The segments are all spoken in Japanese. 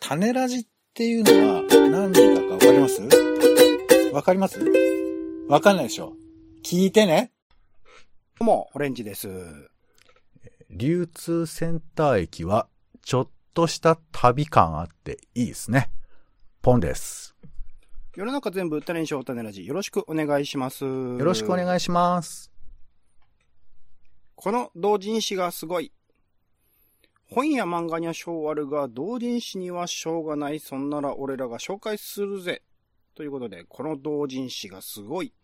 種ラジっていうのは何だかわかります？わかります？わかんないでしょ。聞いてね。どうも、オレンジです。流通センター駅はちょっとした旅感あっていいですね。ポンです。世の中全部タレンショータネラジ、よろしくお願いします。よろしくお願いします。この同人誌がすごい。本や漫画には賞あるが、同人誌には賞がない。そんなら俺らが紹介するぜ。ということで、この同人誌がすごい。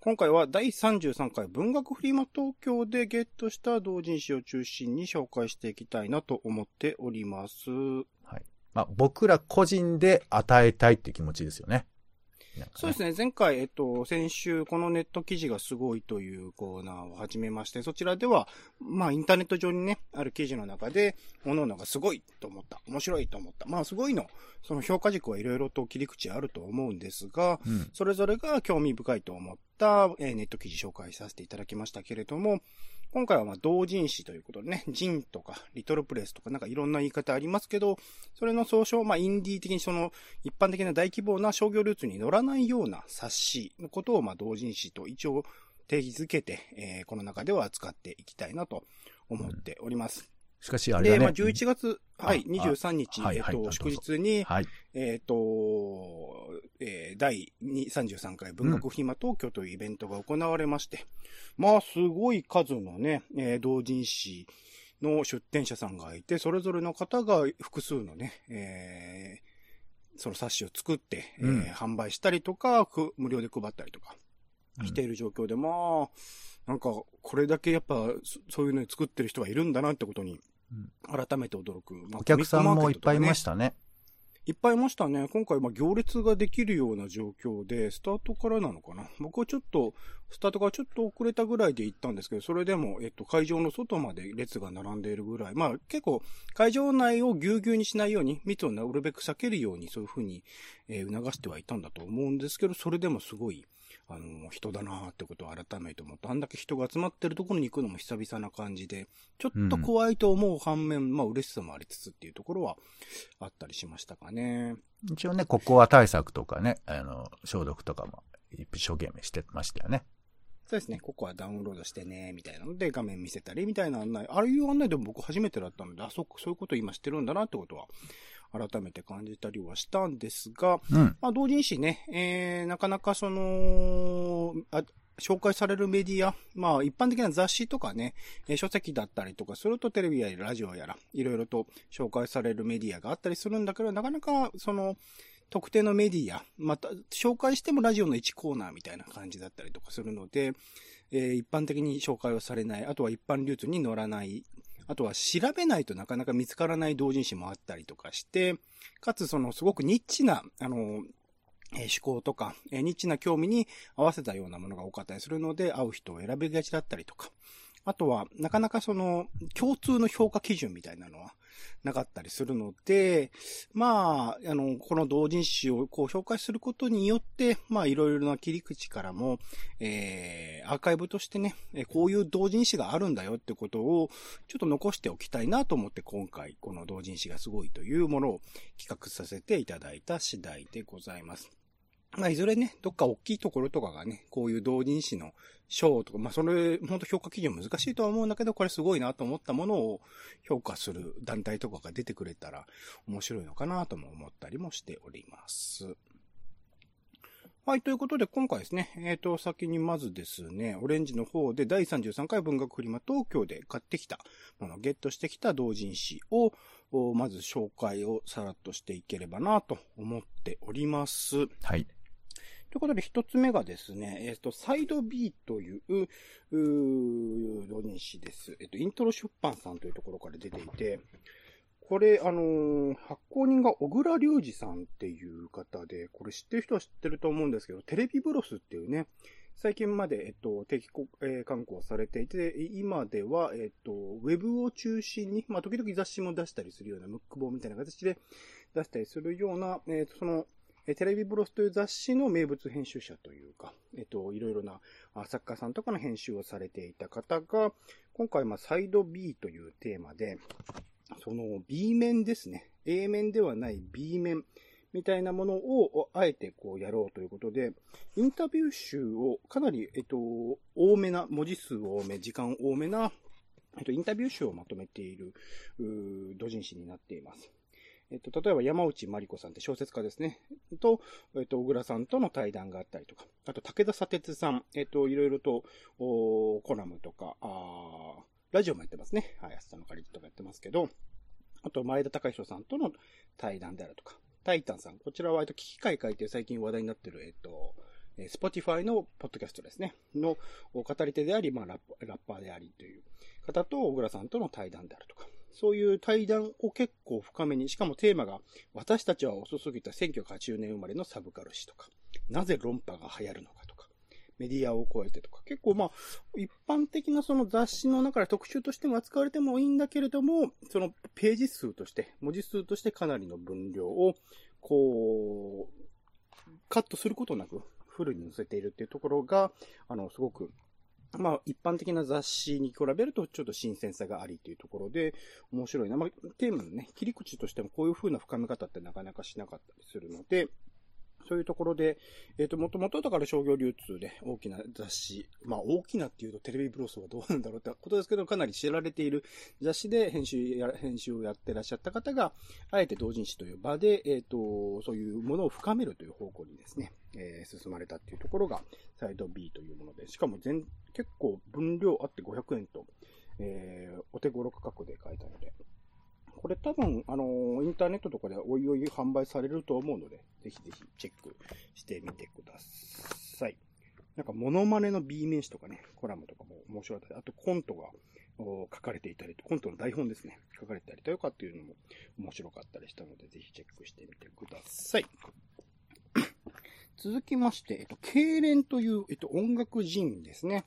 今回は第33回文学フリマ東京でゲットした同人誌を中心に紹介していきたいなと思っております。はい。まあ、僕ら個人で与えたいっていう気持ちですよね。ね、そうですね。前回、先週、このネット記事がすごいというコーナーを始めまして、そちらでは、まあ、インターネット上にね、ある記事の中で、各々がすごいと思った、面白いと思った、まあ、すごいの、その評価軸はいろいろと切り口あると思うんですが、うん、それぞれが興味深いと思った、ネット記事紹介させていただきましたけれども、今回はまあ同人誌ということでね、ジンとかリトルプレスとかなんかいろんな言い方ありますけど、それの総称、まあインディー的にその一般的な大規模な商業流通に乗らないような冊子のことをまあ同人誌と一応定義づけて、この中では扱っていきたいなと思っております。しかしあれだね。で、まあ11月、はい、23日、祝日に、はい、第33回文学フリマ東京というイベントが行われまして、うん、まあすごい数のね、同人誌の出展者さんがいて、それぞれの方が複数のね、その冊子を作って、うん販売したりとか、無料で配ったりとかしている状況で、うん、まあ、なんかこれだけやっぱそういうのを作ってる人がいるんだなってことに改めて驚く。まあ、お客さんもいっぱいいましたね。いっぱいいましたね。今回、まあ、行列ができるような状況で、スタートからなのかな。僕はちょっと、スタートからちょっと遅れたぐらいで行ったんですけど、それでも、会場の外まで列が並んでいるぐらい。まあ、結構、会場内をぎゅうぎゅうにしないように、密をなるべく避けるように、そういうふうに、促してはいたんだと思うんですけど、それでもすごい、人だなーってことを改めて思った。あんだけ人が集まってるところに行くのも久々な感じで、ちょっと怖いと思う反面、うん、まあ嬉しさもありつつっていうところはあったりしましたかね。一応ね、ココア対策とかね、消毒とかも一生懸命してましたよね。そうですね、ココアダウンロードしてね、みたいなので画面見せたりみたいな案内、ああいう案内でも僕初めてだったので、あ、そういうこと今してるんだなってことは。改めて感じたりはしたんですが、うん、まあ同人誌ね、なかなかその紹介されるメディア、まあ一般的な雑誌とかね、書籍だったりとかするとテレビやラジオやらいろいろと紹介されるメディアがあったりするんだけど、なかなかその特定のメディア、また紹介してもラジオの1コーナーみたいな感じだったりとかするので、一般的に紹介はされない、あとは一般流通に乗らない。あとは調べないとなかなか見つからない同人誌もあったりとかして、かつそのすごくニッチな、趣向とか、ニッチな興味に合わせたようなものが多かったりするので、合う人を選びがちだったりとか、あとはなかなかその共通の評価基準みたいなのはなかったりするので、まあ、この同人誌をこう紹介することによって、まあいろいろな切り口からも、アーカイブとしてね、こういう同人誌があるんだよってことをちょっと残しておきたいなと思って、今回この同人誌がすごいというものを企画させていただいた次第でございます。まあ、いずれね、どっか大きいところとかがね、こういう同人誌の賞とか、まあ、それ、ほんと評価基準難しいとは思うんだけど、これすごいなと思ったものを評価する団体とかが出てくれたら面白いのかなとも思ったりもしております。はい、ということで今回ですね、先にまずですね、オレンジの方で第33回文学フリマ東京で買ってきたもの、ゲットしてきた同人誌を、まず紹介をさらっとしていければなと思っております。はい。ということで、一つ目がですね、サイド B という、同人誌です。イントロ出版さんというところから出ていて、これ、発行人が小倉隆二さんっていう方で、これ知ってる人は知ってると思うんですけど、テレビブロスっていうね、最近まで、定期刊行されていて、今では、ウェブを中心に、まあ、時々雑誌も出したりするような、ムック本みたいな形で出したりするような、その、テレビブロスという雑誌の名物編集者というか、いろいろな作家さんとかの編集をされていた方が、今回、まあ、サイド B というテーマで、その B 面ですね、A 面ではない B 面みたいなものをあえてこうやろうということで、インタビュー集をかなり、多めな、文字数多め、時間多めな、インタビュー集をまとめている、同人誌になっています。例えば山内まりこさんって小説家ですね。と、小倉さんとの対談があったりとか、あと武田砂鉄さん、いろいろとコラムとかラジオもやってますね。はい、明日のカリッジとかやってますけど、あと前田隆弘さんとの対談であるとか、タイタンさん、こちらは危機開会という最近話題になっているSpotify のポッドキャストですね。の語り手であり、まあラッパーでありという方と小倉さんとの対談であるとか。そういう対談を結構深めに、しかもテーマが私たちは遅すぎた1980年生まれのサブカル史とか、なぜ論破が流行るのかとか、メディアを超えてとか、結構まあ一般的なその雑誌の中で特集としても扱われてもいいんだけれども、そのページ数として、文字数としてかなりの分量をこうカットすることなくフルに載せているっていうところが、すごくまあ一般的な雑誌に比べるとちょっと新鮮さがありというところで面白いな。まあテーマのね、切り口としてもこういう風な深め方ってなかなかしなかったりするので、そういうところで、もともとだから商業流通で大きな雑誌、まあ大きなっていうとテレビブロスはどうなんだろうってことですけど、かなり知られている雑誌で編集をやってらっしゃった方が、あえて同人誌という場で、そういうものを深めるという方向にですね、進まれたっていうところが、サイド B というもので、しかも結構分量あって500円と、お手頃価格で買えたので、これ多分、インターネットとかでおいおい販売されると思うので、ぜひぜひチェックしてみてください。なんか、モノマネの B 面誌とかね、コラムとかも面白かったり、あとコントが書かれていたりと、コントの台本ですね、書かれてたりとかっていうのも面白かったりしたので、ぜひチェックしてみてください。続きまして、痙攣という、音楽人員ですね、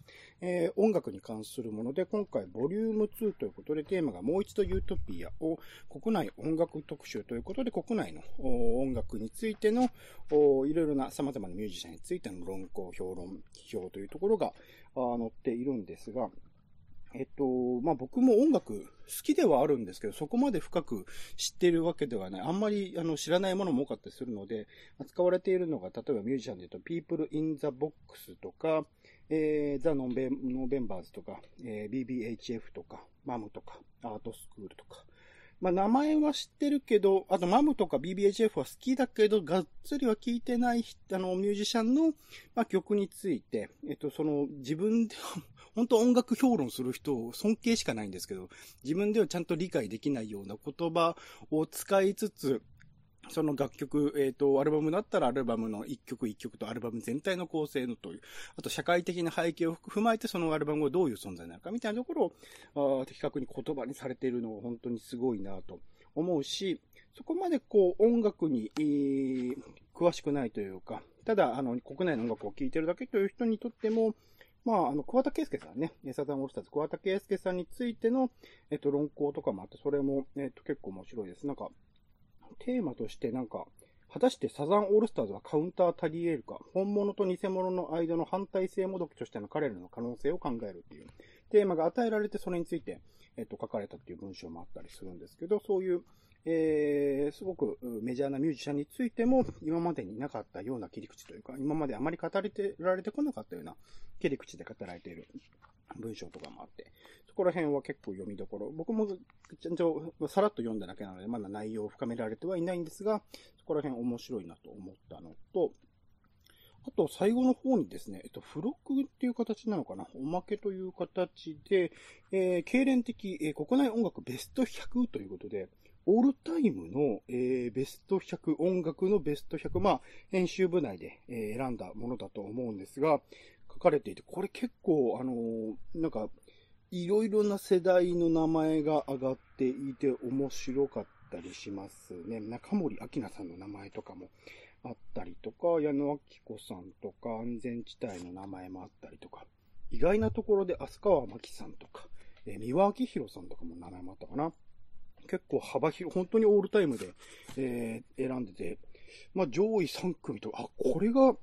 音楽に関するもので、今回ボリューム2ということで、テーマがもう一度ユートピアを国内音楽特集ということで、国内の音楽についての、いろいろな様々なミュージシャンについての論考、評論、批評というところが載っているんですが、まあ、僕も音楽好きではあるんですけど、そこまで深く知っているわけではない。あんまり知らないものも多かったりするので、扱われているのが、例えばミュージシャンで言うと、People in the Box とか、The November's とか、BBHF とか、マムとか、アートスクールとか。まあ、名前は知ってるけど、あとマムとか BBHF は好きだけど、がっつりは聴いてない、ミュージシャンの、まあ、曲について、その、自分で本当音楽評論する人を尊敬しかないんですけど、自分ではちゃんと理解できないような言葉を使いつつ、その楽曲、アルバムだったらアルバムの一曲一曲とアルバム全体の構成のという、あと社会的な背景を踏まえてそのアルバムがどういう存在なのかみたいなところを的確に言葉にされているのが本当にすごいなと思うし、そこまでこう音楽に、詳しくないというか、ただ国内の音楽を聴いてるだけという人にとっても、まあ、桑田佳祐さんね、サザンオールスターズ、桑田佳祐さんについての、論考とかもあって、それも、結構面白いです。なんか、テーマとしてなんか、果たしてサザンオールスターズはカウンター足り得るか、本物と偽物の間の反対性もどきとしての彼らの可能性を考えるっていうテーマが与えられて、それについて、書かれたっていう文章もあったりするんですけど、そういう、すごくメジャーなミュージシャンについても今までになかったような切り口というか、今まであまり語られてこなかったような切り口で語られている文章とかもあって、そこら辺は結構読みどころ、僕もちゃんとさらっと読んだだけなのでまだ内容を深められてはいないんですが、そこら辺面白いなと思ったのと、あと最後の方にですね、付録っていう形なのかな、おまけという形で、痙攣的、国内音楽ベスト100ということで、オールタイムの、ベスト100、音楽のベスト100、まあ、編集部内で、選んだものだと思うんですが、書かれていて、これ結構、なんか、いろいろな世代の名前が上がっていて面白かったりしますね。中森明菜さんの名前とかもあったりとか、矢野明子さんとか、安全地帯の名前もあったりとか、意外なところで飛鳥川真紀さんとか、三輪明宏さんとかも名前もあったかな。結構幅広い、本当にオールタイムで、選んでて、まあ上位3組と、あ、これが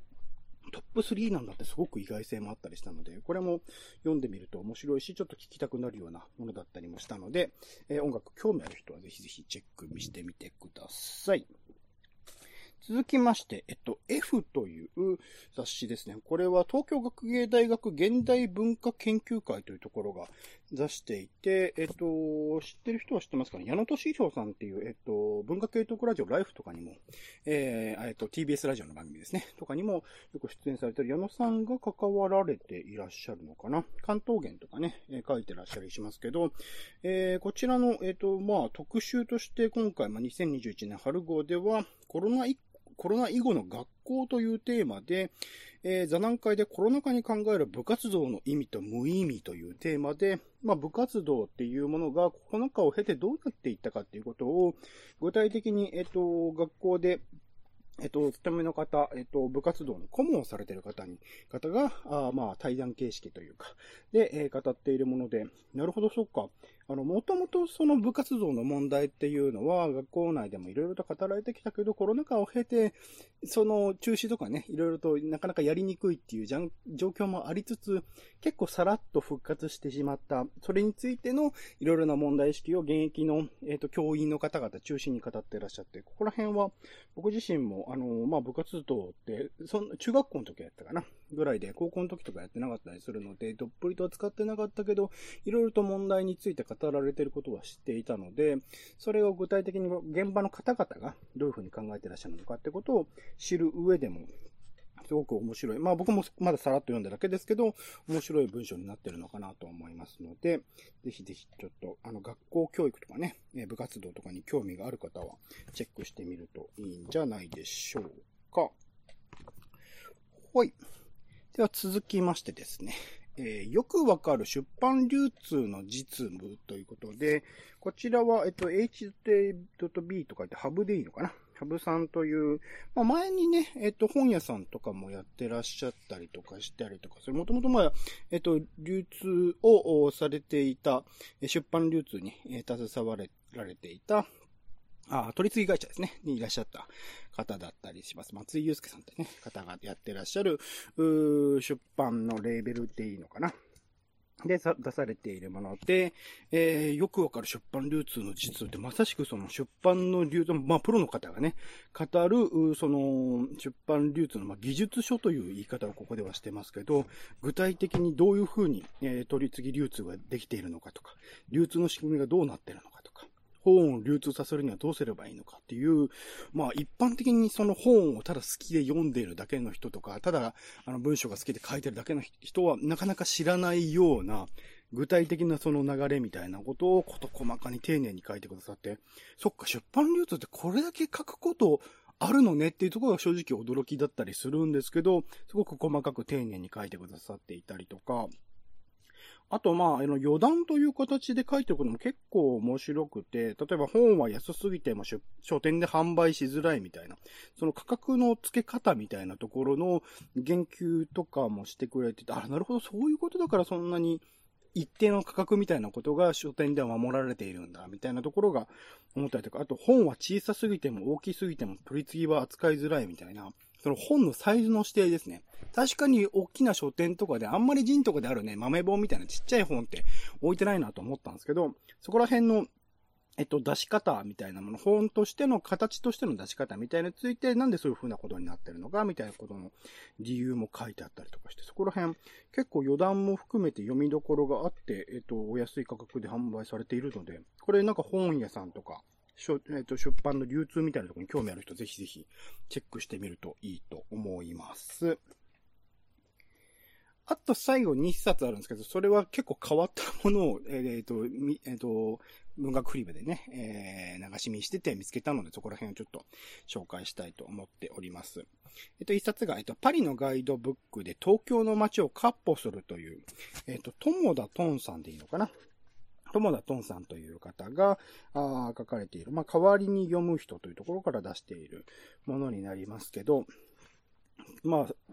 トップ3なんだってすごく意外性もあったりしたので、これも読んでみると面白いし、ちょっと聞きたくなるようなものだったりもしたので、音楽興味ある人はぜひぜひチェックしてみてください。続きまして、F という雑誌ですね。これは東京学芸大学現代文化研究会というところが出していて、知ってる人は知ってますかね。矢野俊彦さんっていう、文化系トークラジオライフとかにも、TBS ラジオの番組ですね。とかにもよく出演されてる矢野さんが関わられていらっしゃるのかな。関東言とかね、書いてらっしゃりしますけど、こちらの、まあ、特集として今回、2021年春号では、コロナ以後の学校というテーマで、座談会でコロナ禍に考える部活動の意味と無意味というテーマで、まあ部活動っていうものがコロナ禍を経てどうなっていったかっていうことを、具体的に、学校で、お勤めの方、部活動の顧問をされている方が、まあ、対談形式というか、で、語っているもので、なるほど、そっか。もともとその部活動の問題っていうのは、学校内でもいろいろと語られてきたけど、コロナ禍を経て、その中止とかね、いろいろとなかなかやりにくいっていう状況もありつつ、結構さらっと復活してしまった。それについてのいろいろな問題意識を現役の、教員の方々中心に語っていらっしゃって、ここら辺は、僕自身も、まあ、部活動って、中学校の時はやったかなぐらいで、高校の時とかやってなかったりするので、どっぷりとは使ってなかったけど、いろいろと問題について語られていることは知っていたので、それを具体的に現場の方々がどういうふうに考えていらっしゃるのかってことを知る上でも、すごく面白い。まあ僕もまださらっと読んだだけですけど、面白い文章になってるのかなと思いますので、ぜひぜひちょっと学校教育とかね、部活動とかに興味がある方はチェックしてみるといいんじゃないでしょうか。はい。では続きましてですね。よくわかる出版流通の実務ということで、こちらは、H.A.B と書いて H.A.B でいいのかな。H.A.B さんという、まあ、前にね、本屋さんとかもやってらっしゃったりとかしたりとか、それもともとまあ、流通をされていた、出版流通に携わられていた、取り次ぎ会社ですね、にいらっしゃった方だったりします。松井祐介さんってね、方がやってらっしゃる、出版のレーベルっていいのかな。で、出されているもので、よくわかる出版流通の実ってまさしくその出版の流通、まあプロの方がね、語る、その出版流通の、まあ、技術書という言い方をここではしてますけど、具体的にどういうふうに、取り次ぎ流通ができているのかとか、流通の仕組みがどうなっているのかとか、本を流通させるにはどうすればいいのかっていう、まあ一般的にその本をただ好きで読んでいるだけの人とか、ただ文章が好きで書いてるだけの人はなかなか知らないような具体的なその流れみたいなことを事細かに丁寧に書いてくださって、そっか出版流通ってこれだけ書くことあるのねっていうところが正直驚きだったりするんですけど、すごく細かく丁寧に書いてくださっていたりとか、あと、まあ、余談という形で書いておくのも結構面白くて、例えば本は安すぎても書店で販売しづらいみたいな、その価格の付け方みたいなところの言及とかもしてくれてて、あ、なるほど、そういうことだからそんなに一定の価格みたいなことが書店では守られているんだ、みたいなところが思ったりとか、あと本は小さすぎても大きすぎても取り次ぎは扱いづらいみたいな、その本のサイズの指定ですね。確かに大きな書店とかであんまりジンとかであるね、豆本みたいなちっちゃい本って置いてないなと思ったんですけど、そこら辺の、出し方みたいなもの、本としての形としての出し方みたいについて、なんでそういう風なことになってるのか、みたいなことの理由も書いてあったりとかして、そこら辺、結構余談も含めて読みどころがあって、お安い価格で販売されているので、これなんか本屋さんとか、出版の流通みたいなところに興味ある人、ぜひぜひチェックしてみるといいと思います。あと最後に2冊あるんですけど、それは結構変わったものを、文学フリーでね、流し見してて見つけたので、そこら辺をちょっと紹介したいと思っております。一冊が、パリのガイドブックで東京の街を闊歩するという、友田トンさんでいいのかな。友田トンさんという方が書かれている、まあ、代わりに読む人というところから出しているものになりますけど、まあ、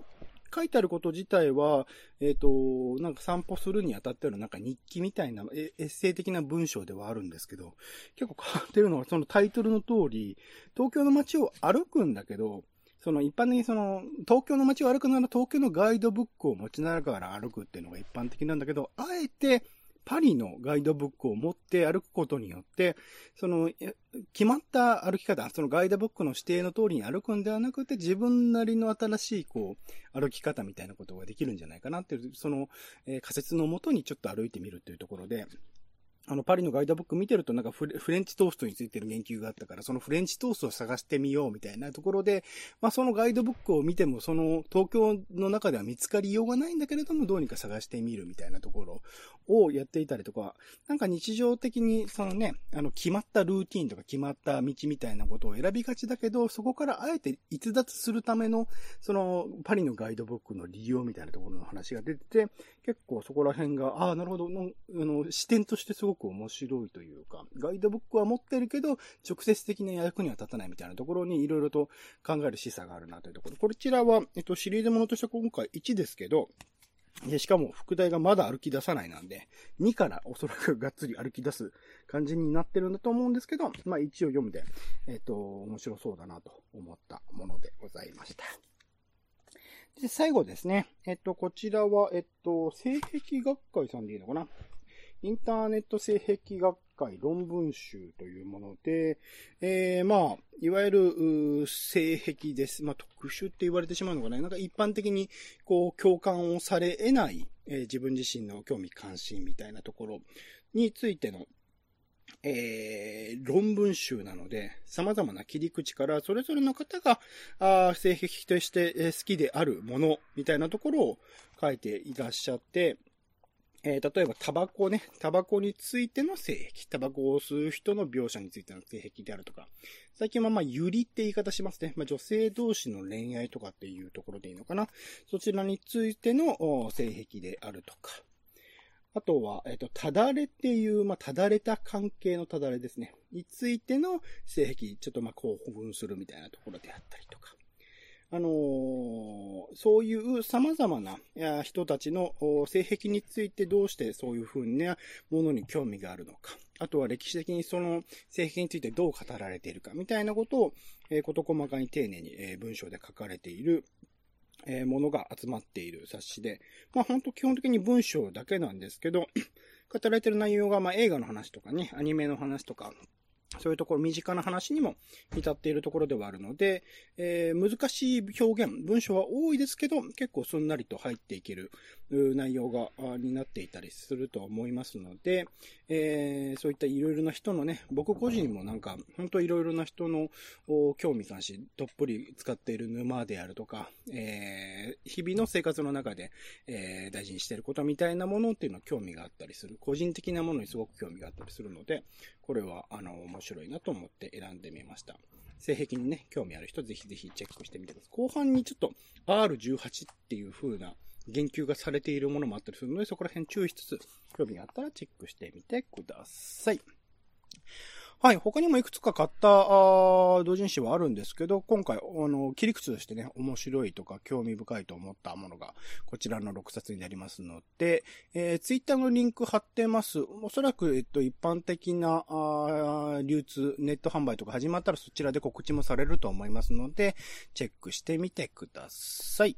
書いてあること自体は、なんか散歩するにあたってのなんか日記みたいな、エッセイ的な文章ではあるんですけど、結構変わってるのはそのタイトルの通り、東京の街を歩くんだけど、その一般的にその東京の街を歩くなら東京のガイドブックを持ちながら歩くっていうのが一般的なんだけど、あえてパリのガイドブックを持って歩くことによって、その決まった歩き方、そのガイドブックの指定の通りに歩くんではなくて、自分なりの新しいこう歩き方みたいなことができるんじゃないかなっていう、その仮説のもとにちょっと歩いてみるというところで、パリのガイドブック見てるとなんかフレンチトーストについてる言及があったから、そのフレンチトーストを探してみようみたいなところで、まあそのガイドブックを見てもその東京の中では見つかりようがないんだけれども、どうにか探してみるみたいなところをやっていたりとか、なんか日常的にそのね、決まったルーティンとか決まった道みたいなことを選びがちだけど、そこからあえて逸脱するための、そのパリのガイドブックの利用みたいなところの話が出てて、結構そこら辺が、ああ、なるほどの、視点としてすごくすごく面白いというか、ガイドブックは持ってるけど直接的な役には立たないみたいなところにいろいろと考える示唆があるなというところ。こちらは、シリーズものとして今回1ですけど、しかも副題がまだ歩き出さないなんで、2からおそらくがっつり歩き出す感じになってるんだと思うんですけど、まあ1を読んで、面白そうだなと思ったものでございました。で、最後ですね、こちらは、性癖学会さんでいいのかな、インターネット性癖学会論文集というもので、まあ、いわゆる、性癖です。まあ、特殊って言われてしまうのかな。なんか一般的に、こう、共感をされ得ない、自分自身の興味関心みたいなところについての、論文集なので、様々な切り口からそれぞれの方が性癖として好きであるものみたいなところを書いていらっしゃって、例えばタバコね、タバコについての性癖、タバコを吸う人の描写についての性癖であるとか、最近はまあユリって言い方しますね。まあ女性同士の恋愛とかっていうところでいいのかな。そちらについての性癖であるとか、あとはただれっていうまあただれた関係のただれですね。についての性癖、ちょっとまあ興奮するみたいなところであったりとか。そういう様々な人たちの性癖についてどうしてそういう風なものに興味があるのか。あとは歴史的にその性癖についてどう語られているかみたいなことを事細かに丁寧に文章で書かれているものが集まっている冊子で、まあ本当基本的に文章だけなんですけど、語られている内容がまあ映画の話とかね、アニメの話とか、そういうところ、身近な話にも至っているところではあるので、難しい表現、文章は多いですけど、結構すんなりと入っていける内容が、になっていたりすると思いますので、そういったいろいろな人のね、僕個人もなんか、本当いろいろな人の興味関心、どっぷり使っている沼であるとか、日々の生活の中で、大事にしていることみたいなものっていうのは興味があったりする。個人的なものにすごく興味があったりするので、これは、面白いなと思って選んでみました。性癖にね、興味ある人、ぜひぜひチェックしてみてください。後半にちょっと R18 っていう風な言及がされているものもあったりするので、そこら辺注意しつつ、興味があったらチェックしてみてください。はい、他にもいくつか買った同人誌はあるんですけど、今回切り口としてね、面白いとか興味深いと思ったものがこちらの6冊になりますので、Twitter のリンク貼ってます。おそらく一般的な流通ネット販売とか始まったらそちらで告知もされると思いますので、チェックしてみてください。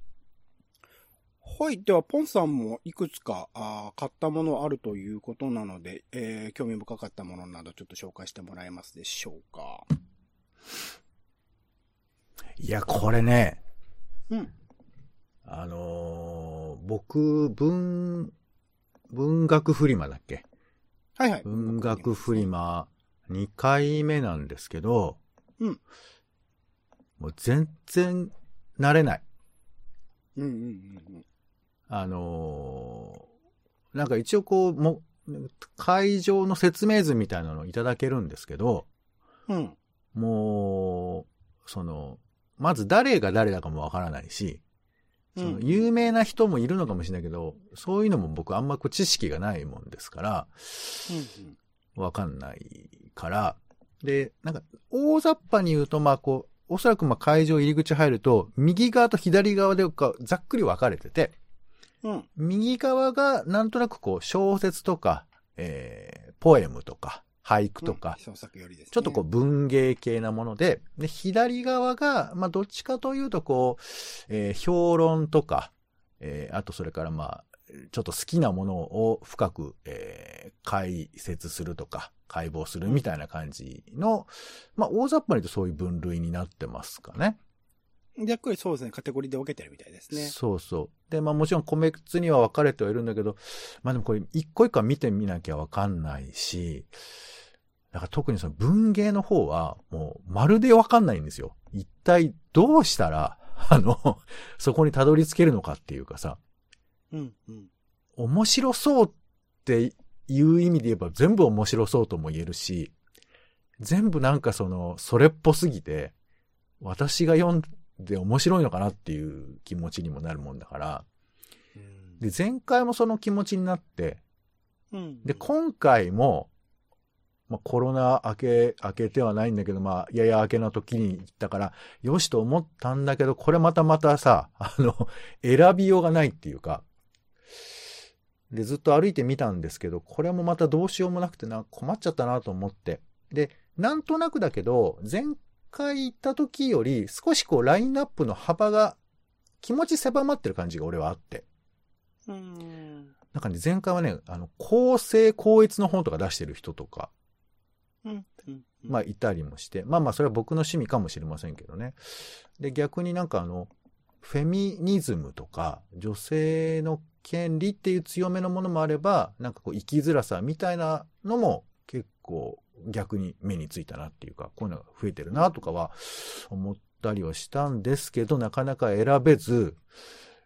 はい。では、ポンさんもいくつか買ったものあるということなので、興味深かったものなどちょっと紹介してもらえますでしょうか。いや、これね。うん。僕、文学フリマだっけ？はいはい。文学フリマ2回目なんですけど、うん。もう全然慣れない。うんうんうんうん。なんか一応こう、会場の説明図みたいなのをいただけるんですけど、うん。もう、まず誰だかもわからないし、有名な人もいるのかもしれないけど、うん、そういうのも僕あんまこう知識がないもんですから、わかんないから、で、なんか、大雑把に言うと、まあこう、おそらくまあ会場入り口入ると、右側と左側でざっくり分かれてて、うん、右側がなんとなくこう小説とか、ポエムとか、俳句とか、うん、作よりですね、ちょっとこう文芸系なもので、で左側が、まあ、どっちかというとこう、評論とか、あとそれからまあちょっと好きなものを深く、解説するとか解剖するみたいな感じの、まあ大雑把に言うとそういう分類になってますかね。ざっくりそうですね、カテゴリーで分けてるみたいですね。そうそう。で、まあもちろん個別には分かれてはいるんだけど、まあでもこれ一個一個は見てみなきゃ分かんないし、だから特にその文芸の方はもうまるで分かんないんですよ。一体どうしたら、そこにたどり着けるのかっていうかさ、うんうん、面白そうっていう意味で言えば全部面白そうとも言えるし、全部なんかそれっぽすぎて、私が読んで面白いのかなっていう気持ちにもなるもんだから、で、前回もその気持ちになって、で、今回も、まあ、コロナ明けてはないんだけど、まあ、やや明けの時に行ったから、よしと思ったんだけど、これまたさ、選びようがないっていうか、で、ずっと歩いてみたんですけど、これもまたどうしようもなくてな、困っちゃったなと思って。で、なんとなくだけど、前回行った時より少しこうラインナップの幅が気持ち狭まってる感じが俺はあって。なんかね、前回はね、公正公閲の本とか出してる人とか、まあいたりもして、まあまあそれは僕の趣味かもしれませんけどね。で、逆になんかフェミニズムとか女性の権利っていう強めのものもあれば、なんかこう生きづらさみたいなのも結構逆に目についたなっていうか、こういうのが増えてるなとかは思ったりはしたんですけど、なかなか選べず、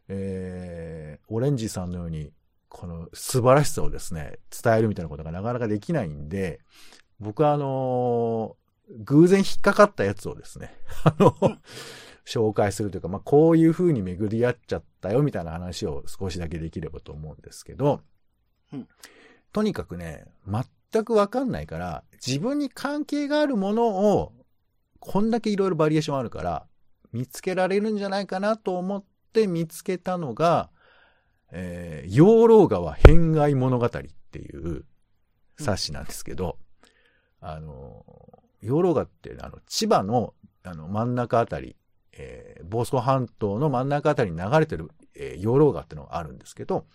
オレンジさんのようにこの素晴らしさをですね、伝えるみたいなことがなかなかできないんで、僕は偶然引っかかったやつをですね、紹介するというか、まあ、こういう風に巡り合っちゃったよみたいな話を少しだけできればと思うんですけど、とにかくね、全くわかんないから、自分に関係があるものを、こんだけいろいろバリエーションあるから、見つけられるんじゃないかなと思って見つけたのが、養老川偏愛物語っていう冊子なんですけど、養老川って千葉の真ん中あたり、房総半島の真ん中あたりに流れてる、養老川ってのがあるんですけど、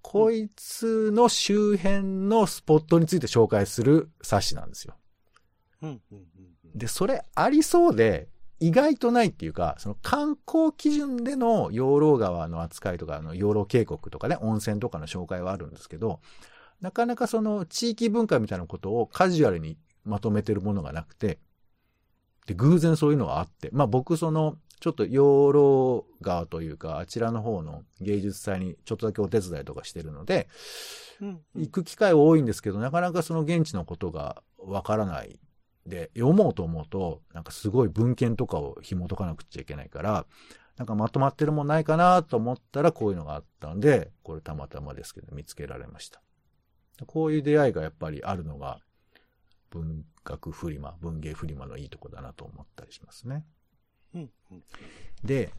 こいつの周辺のスポットについて紹介する冊子なんですよ。で、それありそうで意外とないっていうか、その観光基準での養老川の扱いとか、養老渓谷とかね、温泉とかの紹介はあるんですけど、なかなかその地域文化みたいなことをカジュアルにまとめてるものがなくて、で、偶然そういうのがあって、まあ僕ちょっと養老川というか、あちらの方の芸術祭にちょっとだけお手伝いとかしてるので、行く機会は多いんですけど、なかなかその現地のことがわからないで、読もうと思うと、なんかすごい文献とかを紐解かなくちゃいけないから、なんかまとまってるもんないかなと思ったら、こういうのがあったんで、これたまたまですけど見つけられました。こういう出会いがやっぱりあるのが、文芸フリマのいいとこだなと思ったりしますね。で、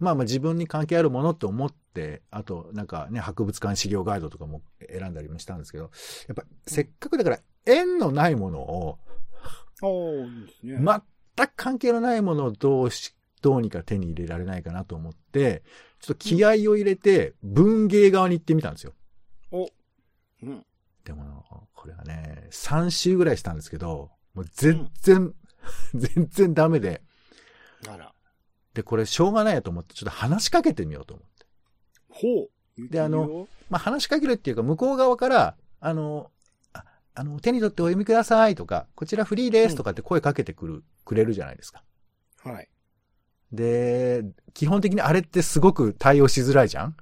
まあ自分に関係あるものって思って、あとなんかね、博物館資料ガイドとかも選んだりもしたんですけど、やっぱせっかくだから縁のないものを、全く関係のないものをどうにか手に入れられないかなと思って、ちょっと気合を入れて文芸側に行ってみたんですよ。でも、これはね、3週ぐらいしたんですけど、もう全然ダメで。で、これしょうがないやと思って、ちょっと話しかけてみようと思って。で、まあ、話しかけるっていうか、向こう側から、手に取ってお読みくださいとか、こちらフリーですとかって声かけてくれるじゃないですか。で、基本的にあれってすごく対応しづらいじゃん。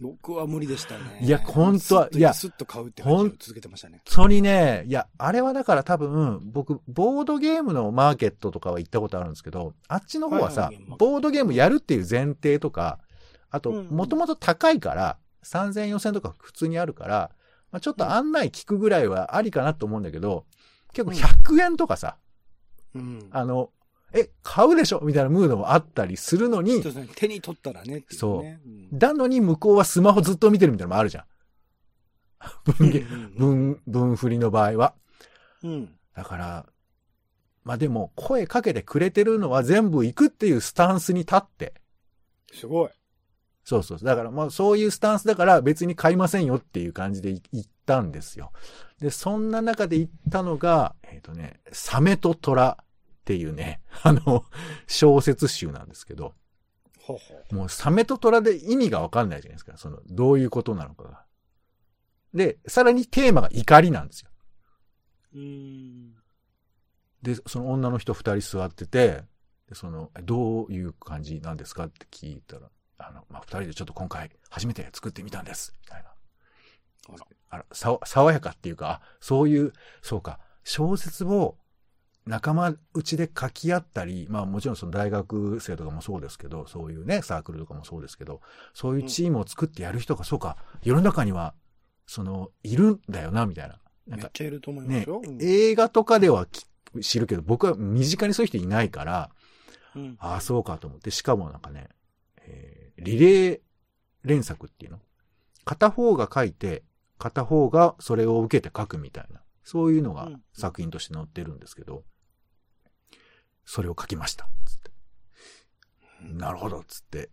僕は無理でしたね。いや、本当は、いや、スッと買うって感じを続けてましたね。本当にね、いや、あれはだから多分、僕、ボードゲームのマーケットとかは行ったことあるんですけど、あっちの方はさ、ボードゲームやるっていう前提とか、あと、もともと高いから、3000円、4000円とか普通にあるから、まあ、ちょっと案内聞くぐらいはありかなと思うんだけど、結構100円とかさ、買うでしょみたいなムードもあったりするのに。そうですね。手に取ったらねっていうね。そう。なのに向こうはスマホずっと見てるみたいなのもあるじゃん。文振りの場合は、うん、だからまあでも声かけてくれてるのは全部行くっていうスタンスに立ってすごい。そうそう。だからまあそういうスタンスだから別に買いませんよっていう感じで行ったんですよ。で、そんな中で行ったのが、サメと虎っていうね、小説集なんですけど、ほうもうサメと虎で意味がわかんないじゃないですか。その、どういうことなのかが。で、さらにテーマが怒りなんですよ。で、その女の人2人座ってて、その、どういう感じなんですかって聞いたら、二人でちょっと今回初めて作ってみたんですみたいな。爽やかっていうか、そういうそうか小説を仲間内で書き合ったり、まあもちろんその大学生とかもそうですけど、そういうねサークルとかもそうですけど、そういうチームを作ってやる人が、うん、そうか世の中にはそのいるんだよなみたいな。なんかめっちゃいると思いますよ。ね、映画とかでは知るけど、僕は身近にそういう人いないから、うん、ああそうかと思って、しかもなんかね。リレー連作っていうの、片方が書いて片方がそれを受けて書くみたいな、そういうのが作品として載ってるんですけど、それを書きましたつって、なるほどつって、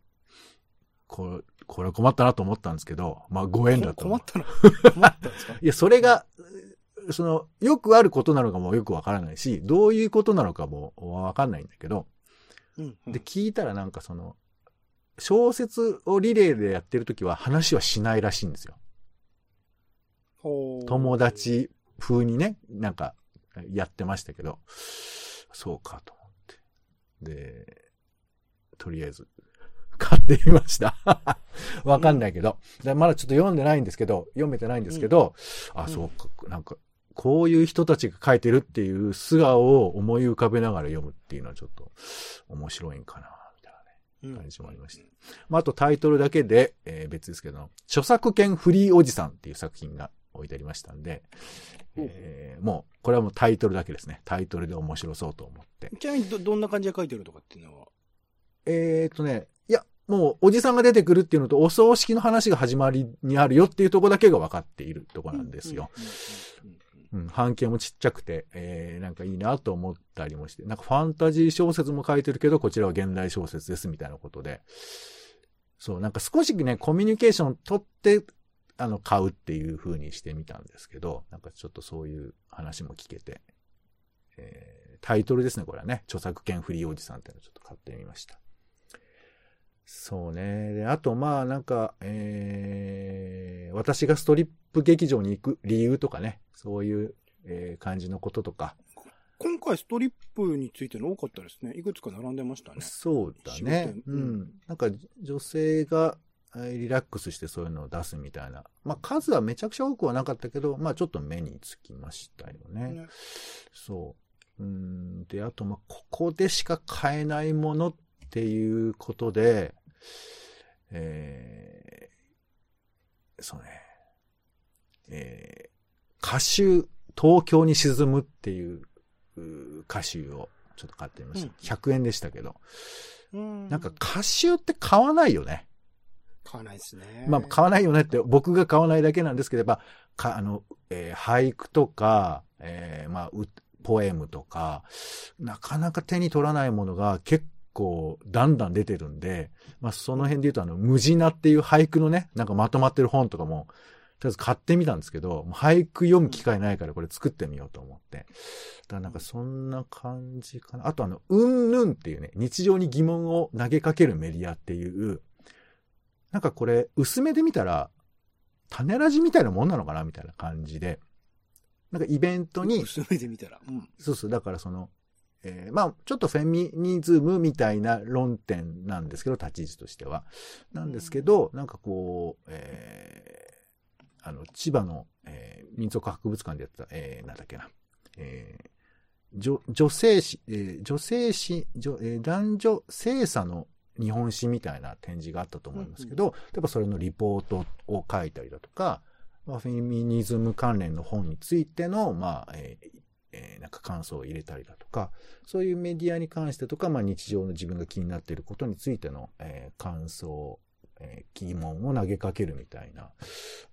これ困ったなと思ったんですけど、まあご縁だと思う。困ったんですかいや、それがそのよくあることなのかもよくわからないし、どういうことなのかもわかんないんだけど、で聞いたらなんかその小説をリレーでやってるときは話はしないらしいんですよ。友達風にね、なんかやってましたけど、そうかと思って。で、とりあえず買ってみました。わかんないけど、まだちょっと読めてないんですけど、うん、あ、そうか、なんかこういう人たちが書いてるっていう素顔を思い浮かべながら読むっていうのはちょっと面白いんかな。感じもありました。まあ、あとタイトルだけで、別ですけど、著作権フリーおじさんっていう作品が置いてありましたんで、もう、これはもうタイトルだけですね。タイトルで面白そうと思って。ちなみにどんな感じで書いてるとかっていうのは？いや、もうおじさんが出てくるっていうのと、お葬式の話が始まりにあるよっていうところだけが分かっているところなんですよ。半径もちっちゃくて、なんかいいなと思ったりもして、なんかファンタジー小説も書いてるけど、こちらは現代小説ですみたいなことで、そう、なんか少しね、コミュニケーション取って、買うっていう風にしてみたんですけど、なんかちょっとそういう話も聞けて、タイトルですね、これはね、著作権フリーおじさんっていうのをちょっと買ってみました。そうね。で、あと、まあ、なんか、私がストリップ劇場に行く理由とかね、そういう、感じのこととか。今回、ストリップについての多かったですね。いくつか並んでましたね。そうだね。うん。なんか、女性がリラックスしてそういうのを出すみたいな。まあ、数はめちゃくちゃ多くはなかったけど、まあ、ちょっと目につきましたよね。そう。で、あと、まあ、ここでしか買えないものっていうことで、そうね、歌集東京に沈むっていう歌集をちょっと買ってみました。100円でしたけど、なんか歌集って買わないよね。買わないですね。まあ買わないよねって僕が買わないだけなんですけど、やっぱ俳句とか、まあポエムとかなかなか手に取らないものが結構だんだん出てるんで、まあ、その辺で言うとムジナっていう俳句のね、なんかまとまってる本とかも、とりあえず買ってみたんですけど、俳句読む機会ないからこれ作ってみようと思って。だからなんかそんな感じかな。あとうんぬんっていうね、日常に疑問を投げかけるメディアっていう、なんかこれ、薄めで見たら、種ラジみたいなもんなのかなみたいな感じで、なんかイベントに、薄めで見たら。うん、そうそう、だからまあ、ちょっとフェミニズムみたいな論点なんですけど、立ち位置としては。なんですけど、なんかこう、千葉の、民族博物館でやった、なんだっけな、男女性差の日本史みたいな展示があったと思いますけど、やっぱそれのリポートを書いたりだとか、まあ、フェミニズム関連の本についての、まあ、なんか感想を入れたりだとか、そういうメディアに関してとか、まあ、日常の自分が気になっていることについての、感想疑問を投げかけるみたいな。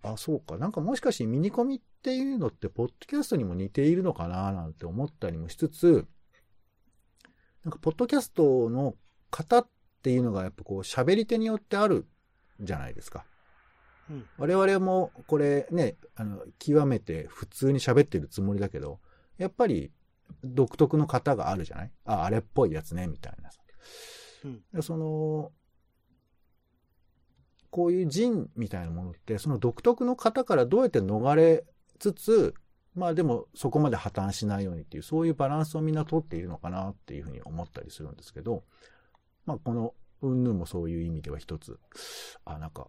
あ、そうか。なんかもしかしてミニコミっていうのってポッドキャストにも似ているのかななんて思ったりもしつつ、なんかポッドキャストの型っていうのがやっぱこう喋り手によってあるじゃないですか。うん、我々もこれね、極めて普通に喋ってるつもりだけど、やっぱり独特の型があるじゃない？あ、あれっぽいやつね、みたいな。うん、その、こういう人みたいなものって、その独特の型からどうやって逃れつつ、まあでもそこまで破綻しないようにっていう、そういうバランスをみんな取っているのかなっていうふうに思ったりするんですけど、まあこの云々もそういう意味では一つ、あ、なんか、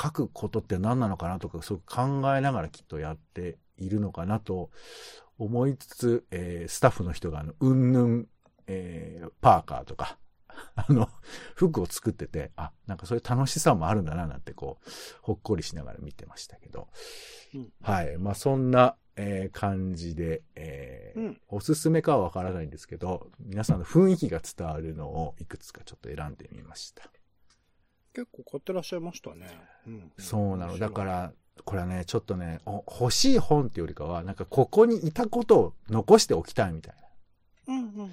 書くことって何なのかなとか、そう考えながらきっとやっているのかなと思いつつ、スタッフの人がうんぬん、パーカーとか、服を作ってて、あ、なんかそういう楽しさもあるんだな、なんてこう、ほっこりしながら見てましたけど。うん、はい。まあ、そんな、感じで、うん、おすすめかはわからないんですけど、皆さんの雰囲気が伝わるのをいくつかちょっと選んでみました。結構買ってらっしゃいましたね。うん、そうなの。だから、これはね、ちょっとね、欲しい本っていうよりかは、なんかここにいたことを残しておきたいみたいな。うんうん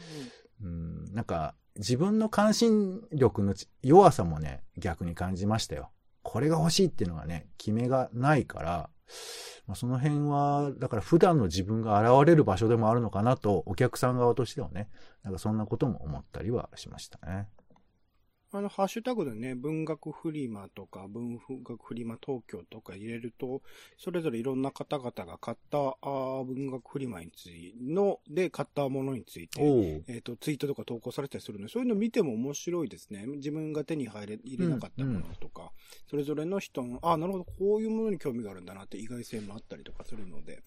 うん。なんか、自分の関心力の弱さもね、逆に感じましたよ。これが欲しいっていうのがね、決めがないから、まあ、その辺は、だから普段の自分が現れる場所でもあるのかなと、お客さん側としてはね、なんかそんなことも思ったりはしましたね。ハッシュタグでね、文学フリマとか、文学フリマ東京とか入れると、それぞれいろんな方々が買った、文学フリマについての、で買ったものについて、ツイートとか投稿されたりするので、そういうの見ても面白いですね。自分が手に入れなかったものとか、それぞれの人の、あ、なるほど、こういうものに興味があるんだなって意外性もあったりとかするので、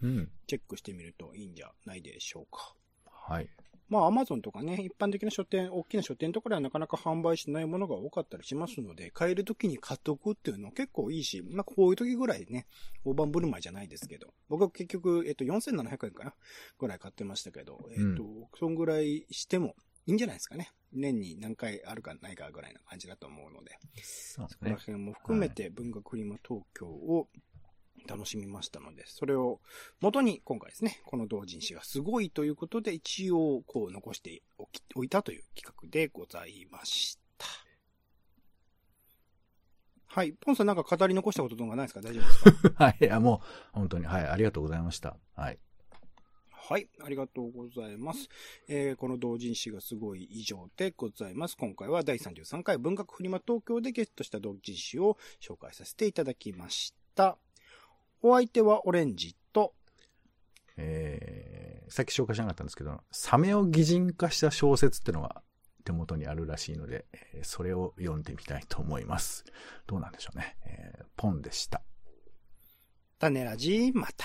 チェックしてみるといいんじゃないでしょうか。はい。まあ、アマゾンとかね、一般的な書店、大きな書店とかではなかなか販売しないものが多かったりしますので、買える時に買っておくっていうの結構いいし、まあ、こういう時ぐらいね、大盤振る舞いじゃないですけど、僕は結局、4700円かなぐらい買ってましたけど、そんぐらいしてもいいんじゃないですかね。年に何回あるかないかぐらいな感じだと思うので、そうですね、そこら辺も含めて文学フリマ東京を楽しみましたので、それを元に今回ですね、この同人誌がすごいということで一応こう残しておいたという企画でございました。はい、ポンさんなんか語り残したこととかないですか？大丈夫ですか？はい、もう本当にはい、ありがとうございました。はい。はい、ありがとうございます。この同人誌がすごい以上でございます。今回は第33回文学フリマ東京でゲットした同人誌を紹介させていただきました。お相手はオレンジと、さっき紹介しなかったんですけど、サメを擬人化した小説ってのが手元にあるらしいので、それを読んでみたいと思います。どうなんでしょうね。ポンでした。タネラジ、また。